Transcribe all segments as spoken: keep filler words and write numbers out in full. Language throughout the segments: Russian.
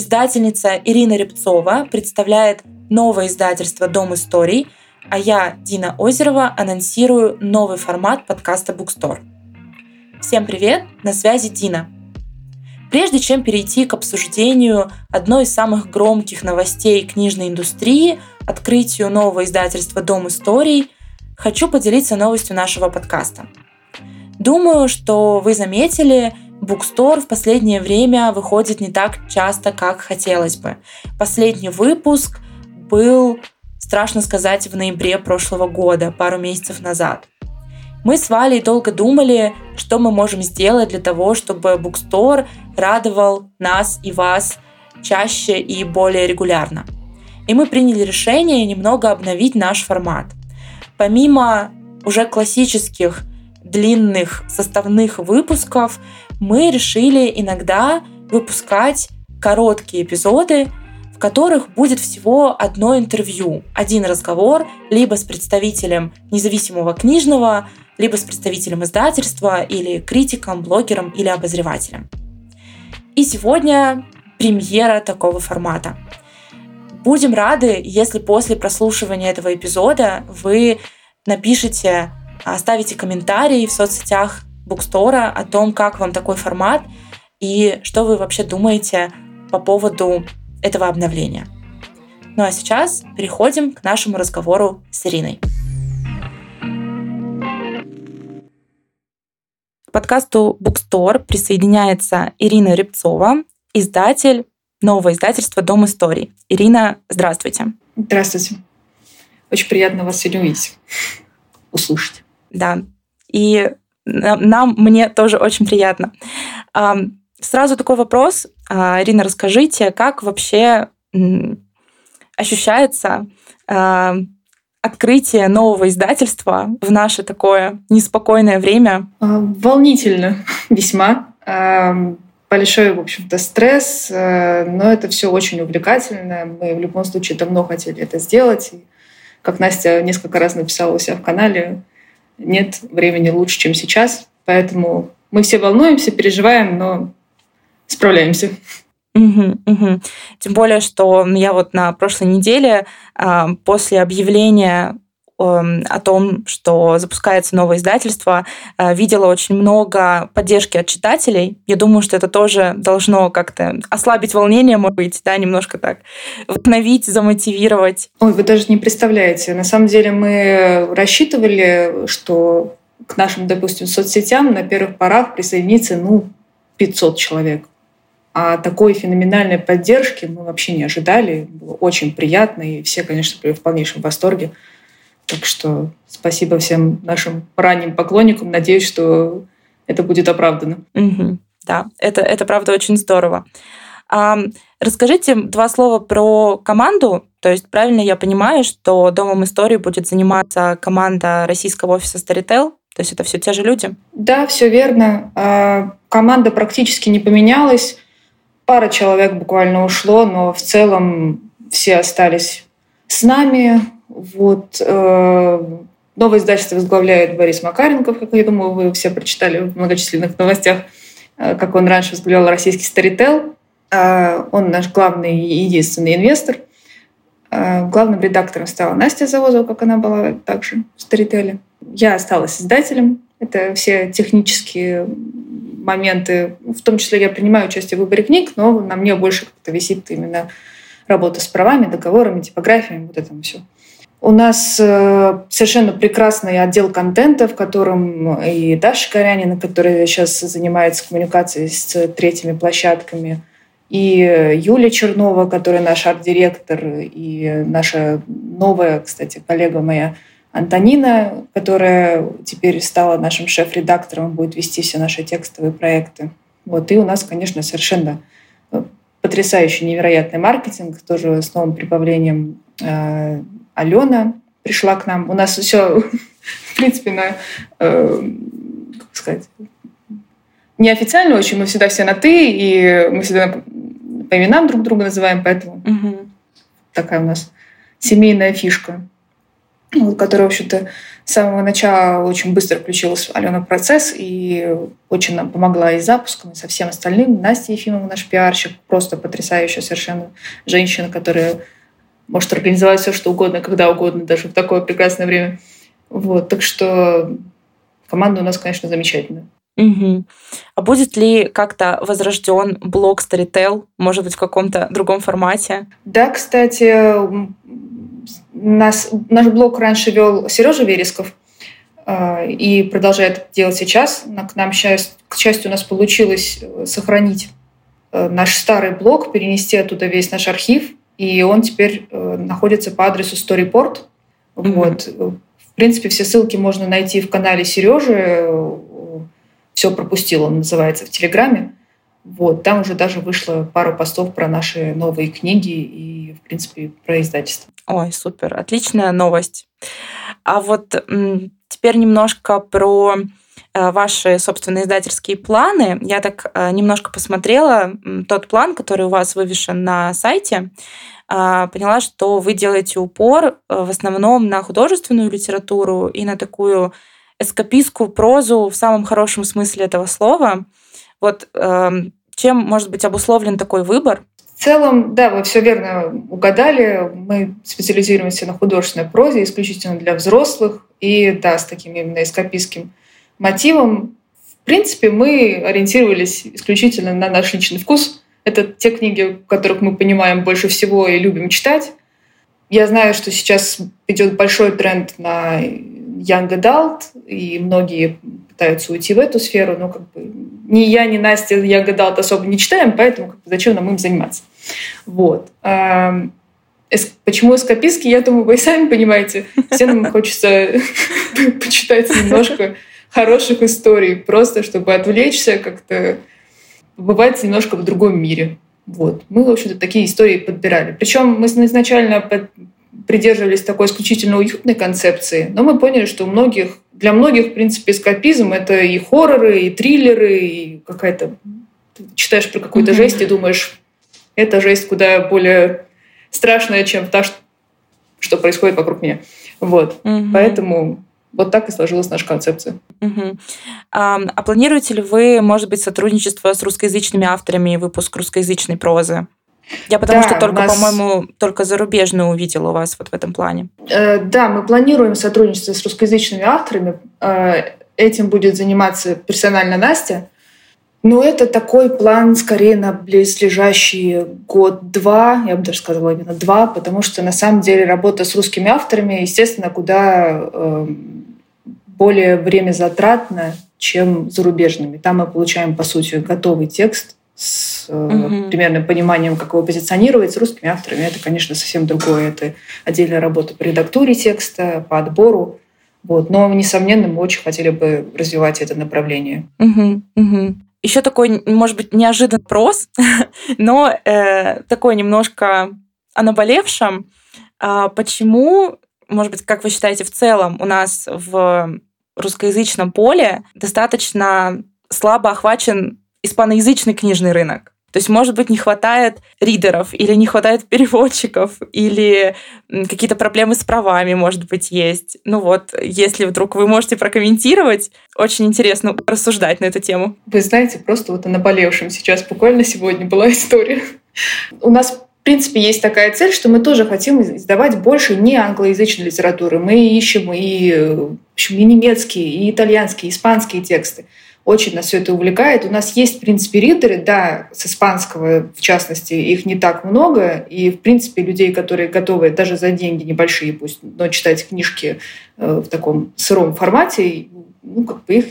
Издательница Ирина Рябцова представляет новое издательство «Дом Историй», а я, Дина Озерова, анонсирую новый формат подкаста Bookstore. Всем привет, на связи Дина. Прежде чем перейти к обсуждению одной из самых громких новостей книжной индустрии, открытию нового издательства «Дом Историй», хочу поделиться новостью нашего подкаста. Думаю, что вы заметили, Bookstore в последнее время выходит не так часто, как хотелось бы. Последний выпуск был, страшно сказать, в ноябре прошлого года, пару месяцев назад. Мы с Валей долго думали, что мы можем сделать для того, чтобы Bookstore радовал нас и вас чаще и более регулярно. И мы приняли решение немного обновить наш формат. Помимо уже классических длинных составных выпусков, мы решили иногда выпускать короткие эпизоды, в которых будет всего одно интервью, один разговор либо с представителем независимого книжного, либо с представителем издательства, или критиком, блогером или обозревателем. И сегодня премьера такого формата. Будем рады, если после прослушивания этого эпизода вы напишите, оставите комментарии в соцсетях Bookstore о том, как вам такой формат и что вы вообще думаете по поводу этого обновления. Ну а сейчас переходим к нашему разговору с Ириной. К подкасту Bookstore присоединяется Ирина Рябцова, издатель нового издательства «Дом Историй». Ирина, здравствуйте. Здравствуйте. Очень приятно вас сегодня увидеть, услышать. Да, и нам, мне тоже очень приятно. Сразу такой вопрос. Ирина, расскажите, как вообще ощущается открытие нового издательства в наше такое неспокойное время? Волнительно весьма. Большой, в общем-то, стресс, но это все очень увлекательно. Мы в любом случае давно хотели это сделать. И, как Настя несколько раз написала у себя в канале, нет времени лучше, чем сейчас. Поэтому мы все волнуемся, переживаем, но справляемся. Угу, угу. Тем более, что я вот на прошлой неделе э, после объявления э, о том, что запускается новое издательство, э, видела очень много поддержки от читателей. Я думаю, что это тоже должно как-то ослабить волнение, может быть, да, немножко так вдохновить, замотивировать. Ой, вы даже не представляете. На самом деле мы рассчитывали, что к нашим, допустим, соцсетям на первых порах присоединится, ну, пятьсот человек. А такой феноменальной поддержки мы вообще не ожидали. Было очень приятно, и все, конечно, были в полнейшем восторге. Так что спасибо всем нашим ранним поклонникам. Надеюсь, что это будет оправдано. Угу. Да, это, это правда очень здорово. А, расскажите два слова про команду. То есть правильно я понимаю, что «Домом истории» будет заниматься команда российского офиса Storytel? То есть это все те же люди? Да, все верно. Команда практически не поменялась. Пара человек буквально ушло, но в целом все остались с нами. Вот. Новое издательство возглавляет Борис Макаренков, как я думаю, вы все прочитали в многочисленных новостях, как он раньше возглавлял российский Storytel. Он наш главный и единственный инвестор. Главным редактором стала Настя Завозова, как она была также в Storytel. Я осталась издателем. Это все технические моменты. В том числе я принимаю участие в выборе книг, но на мне больше как-то висит именно работа с правами, договорами, типографиями, вот это все. У нас совершенно прекрасный отдел контента, в котором и Даша Корянина, которая сейчас занимается коммуникацией с третьими площадками, и Юлия Чернова, которая наш арт-директор, и наша новая, кстати, коллега моя, Антонина, которая теперь стала нашим шеф-редактором, будет вести все наши текстовые проекты. Вот. И у нас, конечно, совершенно потрясающий, невероятный маркетинг, тоже с новым прибавлением. Алена пришла к нам. У нас все, в принципе, на, как сказать, неофициально очень. Мы всегда все на «ты», и мы всегда по именам друг друга называем, поэтому такая у нас семейная фишка. которая, в общем-то, с самого начала очень быстро включилась Алена в процесс и очень нам помогла и с запуском, и со всем остальным. Настя Ефимова, наш пиарщик, просто потрясающая совершенно женщина, которая может организовать все, что угодно, когда угодно, даже в такое прекрасное время. Вот, так что команда у нас, конечно, замечательная. Угу. А будет ли как-то возрожден блог Storytel, может быть, в каком-то другом формате? Да, кстати, нас, наш блог раньше вел Сережа Вересков э, и продолжает это делать сейчас. К нам, счасть, к счастью, у нас получилось сохранить э, наш старый блог, перенести оттуда весь наш архив, и он теперь э, находится по адресу Storyport. Mm-hmm. Вот. В принципе, все ссылки можно найти в канале Сережи. «Все пропустил», он называется, в Телеграме. Вот, там уже даже вышло пару постов про наши новые книги и, в принципе, про издательство. Ой, супер, отличная новость. А вот м- теперь немножко про э, ваши собственные издательские планы. Я так э, немножко посмотрела м- тот план, который у вас вывешен на сайте. Э, поняла, что вы делаете упор э, в основном на художественную литературу и на такую эскапистскую прозу в самом хорошем смысле этого слова. Вот э, чем может быть обусловлен такой выбор? В целом, да, вы все верно угадали. Мы специализируемся на художественной прозе, исключительно для взрослых, и да, с таким именно эскапистским мотивом. В принципе, мы ориентировались исключительно на наш личный вкус. Это те книги, которых мы понимаем больше всего и любим читать. Я знаю, что сейчас идет большой тренд на Young Adult, и многие пытаются уйти в эту сферу, но как бы ни я, ни Настя Young Adult особо не читаем, поэтому зачем нам им заниматься? Вот. Почему эскапистский, я думаю, вы сами понимаете. Всем нам хочется почитать немножко хороших историй, просто чтобы отвлечься, как-то побывать немножко в другом мире. Вот. Мы, в общем-то, такие истории подбирали. Причем мы изначально под... придерживались такой исключительно уютной концепции, но мы поняли, что у многих, для многих, в принципе, эскапизм — это и хорроры, и триллеры, и какая-то... Ты читаешь про какую-то mm-hmm. жесть и думаешь, эта жесть куда более страшная, чем та, что происходит вокруг меня. Вот. Mm-hmm. Поэтому вот так и сложилась наша концепция. Mm-hmm. А, а планируете ли вы, может быть, сотрудничество с русскоязычными авторами и выпуск русскоязычной прозы? Я потому да, что только, нас... по-моему, только зарубежную увидела у вас вот в этом плане. Э, да, мы планируем сотрудничество с русскоязычными авторами. Э, этим будет заниматься персонально Настя. Но это такой план скорее на близлежащие год-два, я бы даже сказала именно два, потому что на самом деле работа с русскими авторами, естественно, куда э, более времязатратна, чем зарубежными. Там мы получаем, по сути, готовый текст с угу. примерным пониманием, как его позиционировать. С русскими авторами это, конечно, совсем другое. Это отдельная работа по редактуре текста, по отбору. Вот. Но, несомненно, мы очень хотели бы развивать это направление. Угу, угу. Еще такой, может быть, неожиданный вопрос, но э, такой немножко о наболевшем. А почему, может быть, как вы считаете, в целом у нас в русскоязычном поле достаточно слабо охвачен испаноязычный книжный рынок? То есть, может быть, не хватает ридеров, или не хватает переводчиков, или какие-то проблемы с правами, может быть, есть. Ну вот, если вдруг вы можете прокомментировать, очень интересно рассуждать на эту тему. Вы знаете, просто вот о наболевшем сейчас буквально сегодня была история. У нас, в принципе, есть такая цель, что мы тоже хотим издавать больше не англоязычной литературы. Мы ищем и, и немецкие, и итальянские, и испанские тексты. Очень нас все это увлекает. У нас есть, в принципе, ридеры, да, с испанского, в частности, их не так много, и, в принципе, людей, которые готовы даже за деньги небольшие, пусть, но читать книжки в таком сыром формате, ну, как бы их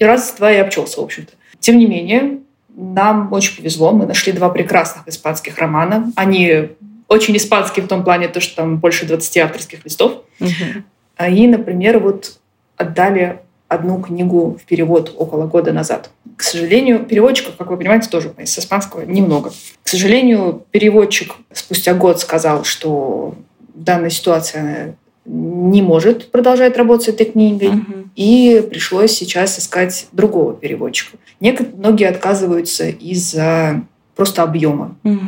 раз-два и обчелся, в общем-то. Тем не менее, нам очень повезло, мы нашли два прекрасных испанских романа. Они очень испанские в том плане, то, что там больше двадцати авторских листов. Угу. И, например, вот отдали одну книгу в перевод около года назад. К сожалению, переводчиков, как вы понимаете, тоже с испанского немного. К сожалению, переводчик спустя год сказал, что данная ситуация не может продолжать работать с этой книгой, угу. и пришлось сейчас искать другого переводчика. Некоторые, многие отказываются из-за просто объема. Угу.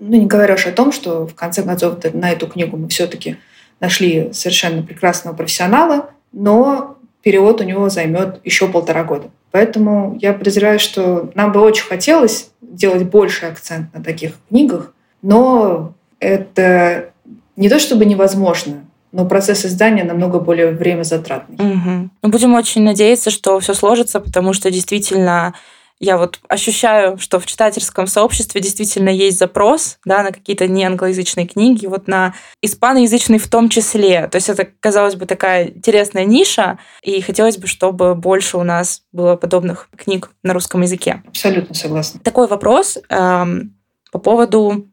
Ну, не говоря уж о том, что в конце концов на эту книгу мы все-таки нашли совершенно прекрасного профессионала, но перевод у него займет еще полтора года. Поэтому я подозреваю, что нам бы очень хотелось делать больший акцент на таких книгах, но это не то чтобы невозможно, но процесс издания намного более времязатратный. Угу. Ну, будем очень надеяться, что все сложится, потому что действительно я вот ощущаю, что в читательском сообществе действительно есть запрос, да, на какие-то неанглоязычные книги, вот на испаноязычные в том числе. То есть это, казалось бы, такая интересная ниша, и хотелось бы, чтобы больше у нас было подобных книг на русском языке. Абсолютно согласна. Такой вопрос эм, по поводу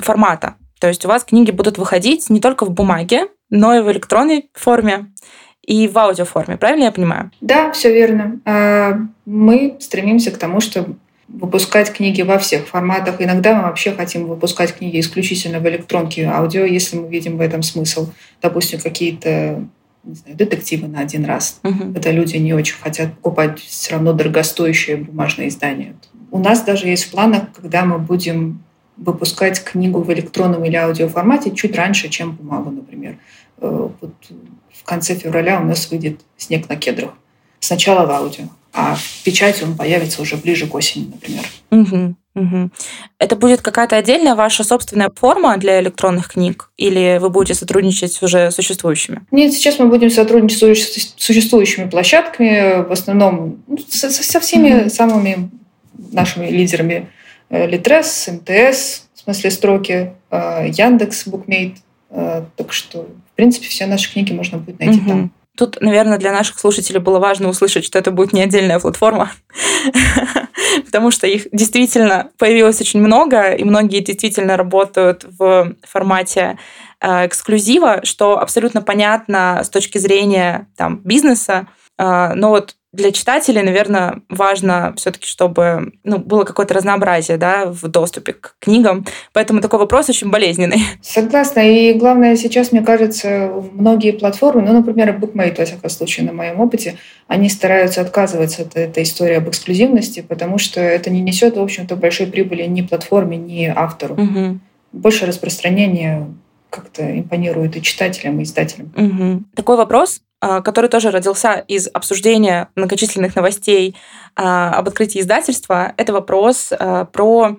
формата. То есть у вас книги будут выходить не только в бумаге, но и в электронной форме и в аудиоформе. Правильно я понимаю? Да, все верно. Мы стремимся к тому, чтобы выпускать книги во всех форматах. Иногда мы вообще хотим выпускать книги исключительно в электронке, аудио, если мы видим в этом смысл. Допустим, какие-то, не знаю, детективы на один раз. Угу. Это люди не очень хотят покупать все равно дорогостоящие бумажные издания. У нас даже есть в планах, когда мы будем выпускать книгу в электронном или аудиоформате чуть раньше, чем бумагу, например. Вот в конце февраля у нас выйдет «Снег на кедрах». Сначала в аудио, а в печати он появится уже ближе к осени, например. Угу, угу. Это будет какая-то отдельная ваша собственная форма для электронных книг? Или вы будете сотрудничать с уже существующими? Нет, сейчас мы будем сотрудничать с существующими площадками, в основном со, со всеми угу. самыми нашими лидерами. Литрес, эм тэ эс, в смысле строки, Яндекс, Букмейт. Так что, в принципе, все наши книги можно будет найти угу. там. Тут, наверное, для наших слушателей было важно услышать, что это будет не отдельная платформа, потому что их действительно появилось очень много, и многие действительно работают в формате эксклюзива, что абсолютно понятно с точки зрения там, бизнеса. Но вот для читателей, наверное, важно все-таки, чтобы ну, было какое-то разнообразие да, в доступе к книгам. Поэтому такой вопрос очень болезненный. Согласна. И главное, сейчас, мне кажется, многие платформы, ну, например, Bookmate, во всяком случае, на моем опыте, они стараются отказываться от этой истории об эксклюзивности, потому что это не несет, в общем-то, большой прибыли ни платформе, ни автору. Угу. Больше распространения как-то импонирует и читателям, и издателям. Угу. Такой вопрос, который тоже родился из обсуждения многочисленных новостей об открытии издательства, это вопрос про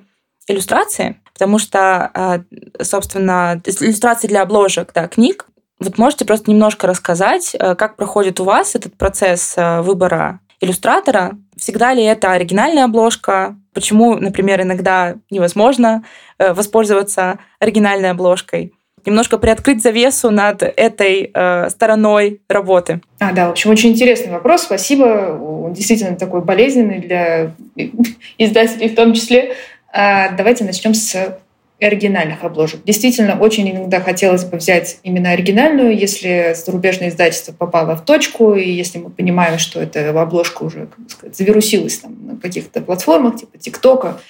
иллюстрации, потому что, собственно, иллюстрации для обложек, да, книг. Вот можете просто немножко рассказать, как проходит у вас этот процесс выбора иллюстратора? Всегда ли это оригинальная обложка? Почему, например, иногда невозможно воспользоваться оригинальной обложкой? Немножко приоткрыть завесу над этой э, стороной работы. А, да, в общем, очень интересный вопрос. Спасибо. Он действительно такой болезненный для издателей в том числе. А, давайте начнем с оригинальных обложек. Действительно, очень иногда хотелось бы взять именно оригинальную, если зарубежное издательство попало в точку, и если мы понимаем, что эта обложка уже, как бы сказать, завирусилась там, на каких-то платформах, типа ТикТока,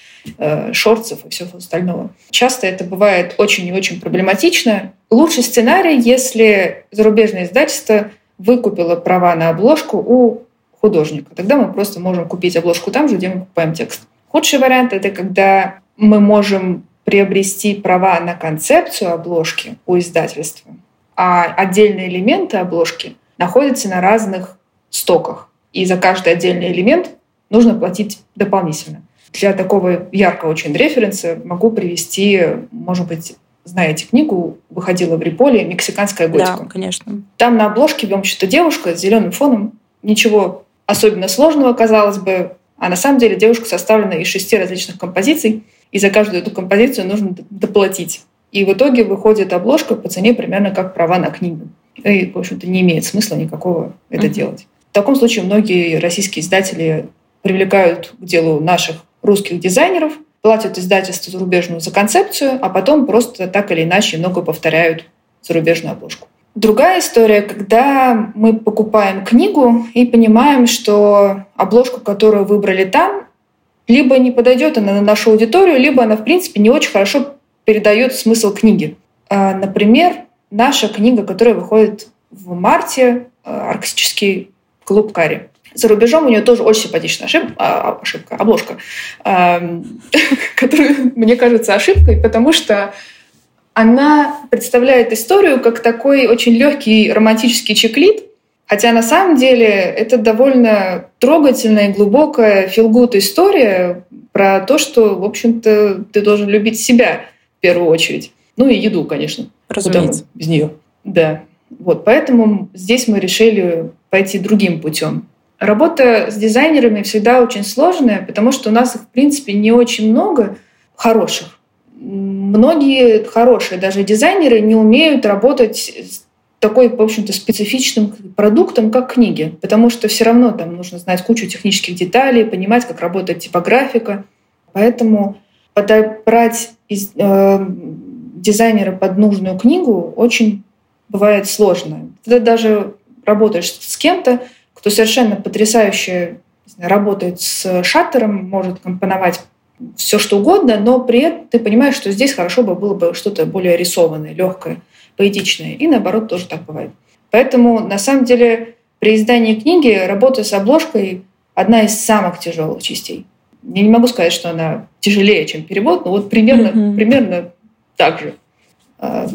шортсов и всего остального. Часто это бывает очень и очень проблематично. Лучший сценарий, если зарубежное издательство выкупило права на обложку у художника. Тогда мы просто можем купить обложку там же, где мы покупаем текст. Худший вариант — это когда мы можем приобрести права на концепцию обложки у издательства, а отдельные элементы обложки находятся на разных стоках. И за каждый отдельный элемент нужно платить дополнительно. Для такого яркого очень референса могу привести, может быть, знаете книгу, выходила в Риполе «Мексиканская готика». Да, конечно. Там на обложке, в общем-то, девушка с зеленым фоном. Ничего особенно сложного, казалось бы. А на самом деле девушка составлена из шести различных композиций, и за каждую эту композицию нужно доплатить. И в итоге выходит обложка по цене примерно как права на книгу. И, в общем-то, не имеет смысла никакого это mm-hmm. делать. В таком случае многие российские издатели привлекают к делу наших русских дизайнеров, платят издательству зарубежную за концепцию, а потом просто так или иначе много повторяют зарубежную обложку. Другая история, когда мы покупаем книгу и понимаем, что обложку, которую выбрали там, либо не подойдет она на нашу аудиторию, либо она, в принципе, не очень хорошо передает смысл книги. Например, наша книга, которая выходит в марте, «Арктический клуб Карри». За рубежом у нее тоже очень симпатичная ошибка, ошибка обложка, которая, мне кажется, ошибкой, потому что она представляет историю как такой очень легкий романтический чек-лид, хотя на самом деле это довольно трогательная и глубокая feel-good история про то, что, в общем-то, ты должен любить себя в первую очередь. Ну и еду, конечно. Разумеется. Без нее. Да. Вот, поэтому здесь мы решили пойти другим путем. Работа с дизайнерами всегда очень сложная, потому что у нас их, в принципе, не очень много хороших. Многие хорошие даже дизайнеры не умеют работать с такой, в общем-то, специфичным продуктом, как книги, потому что все равно там нужно знать кучу технических деталей, понимать, как работает типографика. Поэтому подобрать из, э, дизайнера под нужную книгу очень бывает сложно. Ты даже работаешь с кем-то, кто совершенно потрясающе, не знаю, работает с шаттером, может компоновать все что угодно, но при этом ты понимаешь, что здесь хорошо бы было бы что-то более рисованное, легкое, поэтичное. И наоборот тоже так бывает. Поэтому на самом деле при издании книги работа с обложкой одна из самых тяжелых частей. Я не могу сказать, что она тяжелее, чем перевод, но вот примерно, mm-hmm. примерно так же.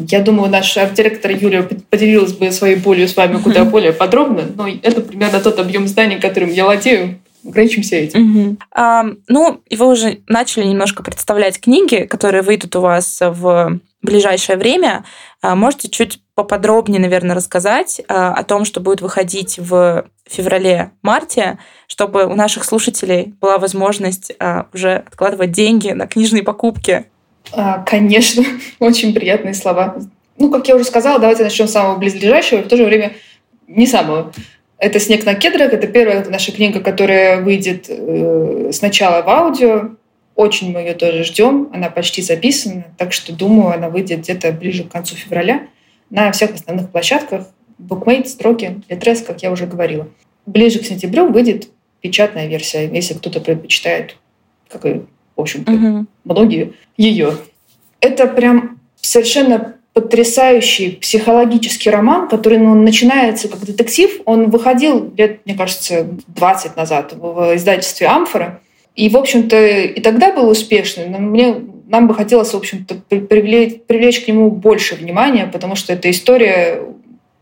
Я думаю, наш арт-директор Юлия поделилась бы своей болью с вами куда более подробно, но это примерно тот объем зданий, которым я владею. Ограничимся этим. Угу. А, ну, и вы уже начали немножко представлять книги, которые выйдут у вас в ближайшее время. А, можете чуть поподробнее, наверное, рассказать а, о том, что будет выходить в феврале-марте, чтобы у наших слушателей была возможность а, уже откладывать деньги на книжные покупки? А, конечно, очень приятные слова. Ну, как я уже сказала, давайте начнем с самого близлежащего, и в то же время не самого. Это «Снег на кедрах». Это первая наша книга, которая выйдет э, сначала в аудио. Очень мы ее тоже ждем. Она почти записана, так что, думаю, она выйдет где-то ближе к концу февраля на всех основных площадках. Букмейт, Строки, Литрес, как я уже говорила. Ближе к сентябрю выйдет печатная версия, если кто-то предпочитает, как и, в общем-то, mm-hmm. многие, ее. Это прям совершенно... потрясающий психологический роман, который ну, начинается как детектив. Он выходил лет, мне кажется, двадцать назад в издательстве «Амфора». И, в общем-то, и тогда был успешный, но мне, нам бы хотелось, в общем-то, привлечь, привлечь к нему больше внимания, потому что эта история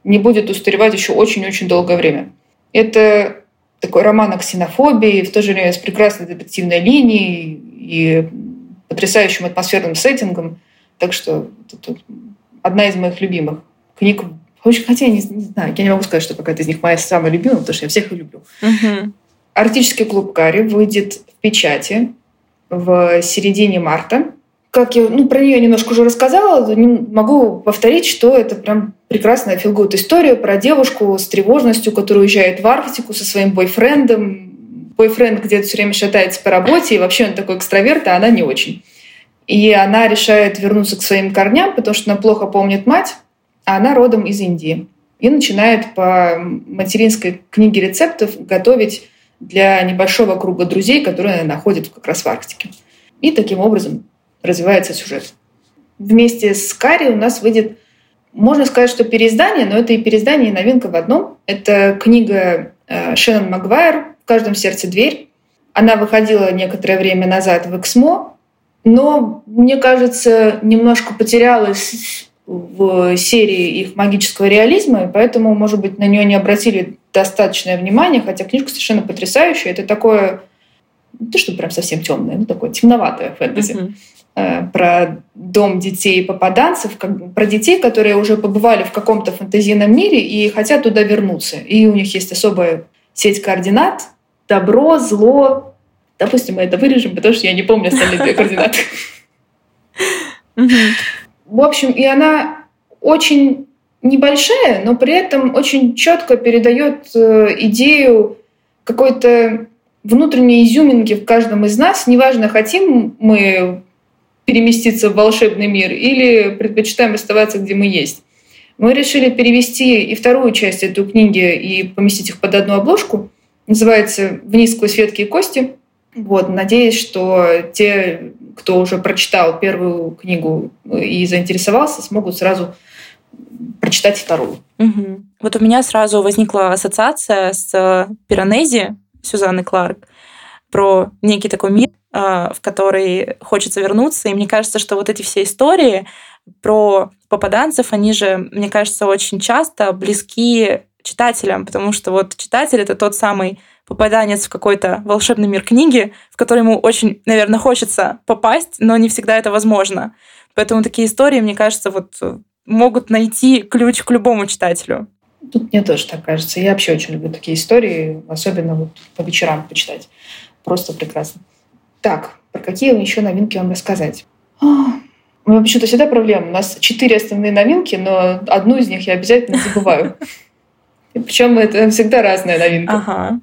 не будет устаревать еще очень-очень долгое время. Это такой роман о ксенофобии, в то же время с прекрасной детективной линией и потрясающим атмосферным сеттингом. Так что тут одна из моих любимых книг. Хотя я не, не знаю, я не могу сказать, что пока это из них моя самая любимая, потому что я всех их люблю. Uh-huh. «Арктический клуб Карри» выйдет в печати в середине марта. Как я ну, про нее немножко уже рассказала, не могу повторить, что это прям прекрасная feel-good история про девушку с тревожностью, которая уезжает в Арктику со своим бойфрендом. Бойфренд где-то все время шатается по работе, и вообще он такой экстраверт, а она не очень. И она решает вернуться к своим корням, потому что она плохо помнит мать, а она родом из Индии. И начинает по материнской книге рецептов готовить для небольшого круга друзей, которые она находит как раз в Арктике. И таким образом развивается сюжет. Вместе с Карри у нас выйдет, можно сказать, что переиздание, но это и переиздание, и новинка в одном. Это книга Шеннон Маквайер «В каждом сердце дверь». Она выходила некоторое время назад в «Эксмо», но, мне кажется, немножко потерялась в серии их магического реализма, и поэтому, может быть, на нее не обратили достаточное внимание, хотя книжка совершенно потрясающая. Это такое, не то что прям совсем темное, но такое темноватое фэнтези. Uh-huh. Про дом детей попаданцев, про детей, которые уже побывали в каком-то фэнтезийном мире и хотят туда вернуться. И у них есть особая сеть координат — добро, зло... Допустим, мы это вырежем, потому что я не помню остальные две координаты. В общем, и она очень небольшая, но при этом очень четко передает идею какой-то внутренней изюминки в каждом из нас. Неважно, хотим мы переместиться в волшебный мир или предпочитаем оставаться, где мы есть. Мы решили перевести и вторую часть этой книги и поместить их под одну обложку. Называется «Вниз сквозь ветки и кости». Вот, надеюсь, что те, кто уже прочитал первую книгу и заинтересовался, смогут сразу прочитать вторую. Угу. Вот у меня сразу возникла ассоциация с «Пиранези» Сюзанны Кларк. про некий такой мир, в который хочется вернуться. И мне кажется, что вот эти все истории про попаданцев, они же, мне кажется, очень часто близки читателям, потому что вот читатель — это тот самый попаданец в какой-то волшебный мир книги, в который ему очень, наверное, хочется попасть, но не всегда это возможно. Поэтому такие истории, мне кажется, вот могут найти ключ к любому читателю. Тут мне тоже так кажется. Я вообще очень люблю такие истории, особенно вот по вечерам почитать. Просто прекрасно. Так, про какие еще новинки вам рассказать? Мы почему-то всегда проблема. У нас четыре основные новинки, но одну из них я обязательно забываю. Причем это всегда разная новинка. Ага.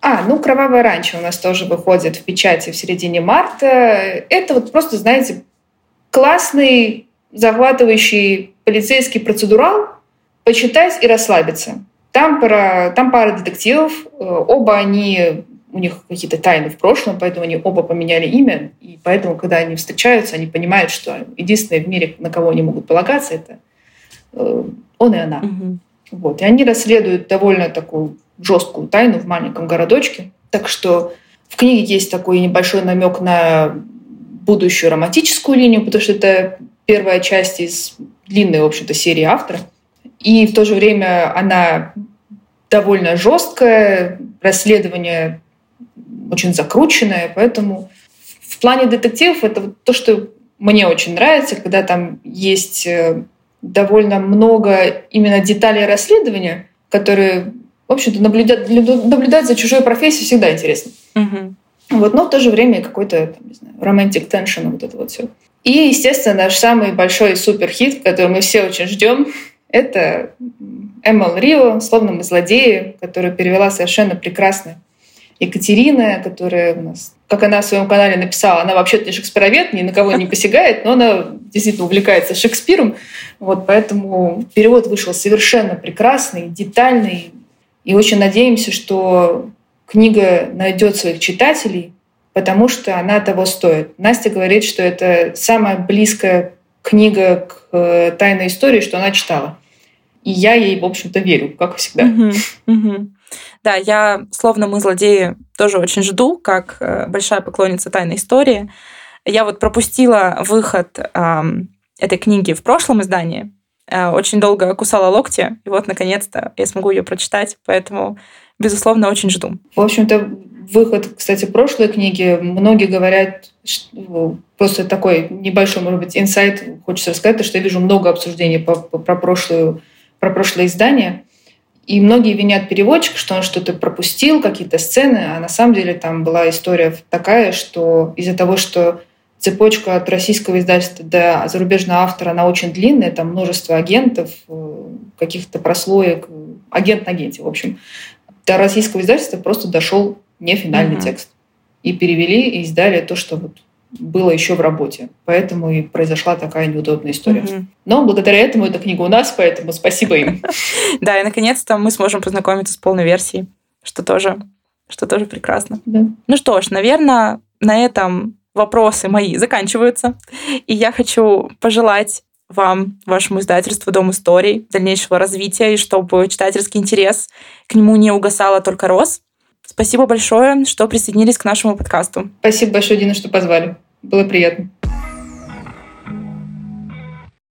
А, ну, «Кровавая раньше» у нас тоже выходит в печати в середине марта. Это вот просто, знаете, классный, захватывающий полицейский процедурал почитать и расслабиться. Там пара, там пара детективов. Оба они, у них какие-то тайны в прошлом, поэтому они оба поменяли имя. И поэтому, когда они встречаются, они понимают, что единственное в мире, на кого они могут полагаться, это он и она. Угу. Вот. И они расследуют довольно такую жесткую тайну в маленьком городочке. Так что в книге есть такой небольшой намек на будущую романтическую линию, потому что это первая часть из длинной, в общем-то, серии автора. И в то же время она довольно жесткая, расследование очень закрученное. Поэтому в плане детективов это вот то, что мне очень нравится, когда там есть довольно много именно деталей расследования, которые, в общем-то, наблюдать, наблюдать за чужой профессией всегда интересно. Mm-hmm. Вот, но в то же время какой-то, там, не знаю, romantic tension, вот это вот все. И, естественно, наш самый большой суперхит, который мы все очень ждем, это Эм Эл Рио, «Словно мы злодеи», которую перевела совершенно прекрасно Екатерина, которая у нас, как она в своем канале написала, она вообще-то не шекспировед, ни на кого не посягает, но она действительно увлекается Шекспиром. Вот, поэтому перевод вышел совершенно прекрасный, детальный. И очень надеемся, что книга найдет своих читателей, потому что она того стоит. Настя говорит, что это самая близкая книга к тайной истории, что она читала. И я ей, в общем-то, верю, как всегда. Uh-huh, uh-huh. Да, я, «Словно мы злодеи», тоже очень жду, как большая поклонница тайной истории. Я вот пропустила выход э, этой книги в прошлом издании, э, очень долго кусала локти, и вот, наконец-то, я смогу ее прочитать, поэтому, безусловно, очень жду. В общем-то, выход, кстати, прошлой книги, многие говорят, что, просто такой небольшой, может быть, инсайт, хочется рассказать, что я вижу много обсуждений по, по, про, прошлую, про прошлое издание. И многие винят переводчика, что он что-то пропустил, какие-то сцены, а на самом деле там была история такая, что из-за того, что цепочка от российского издательства до зарубежного автора, она очень длинная, там множество агентов, каких-то прослоек, агент на агенте, в общем, до российского издательства просто дошел не финальный mm-hmm. текст. И перевели, и издали то, что вот было еще в работе. Поэтому и произошла такая неудобная история. Mm-hmm. Но благодаря этому эта книга у нас, поэтому спасибо им. Да, и наконец-то мы сможем познакомиться с полной версией, что тоже, что тоже прекрасно. Да. Ну что ж, наверное, на этом вопросы мои заканчиваются. И я хочу пожелать вам, вашему издательству «Дом историй», дальнейшего развития, и чтобы читательский интерес к нему не угасал, а только рос. Спасибо большое, что присоединились к нашему подкасту. Спасибо большое, Дина, что позвали. Было приятно.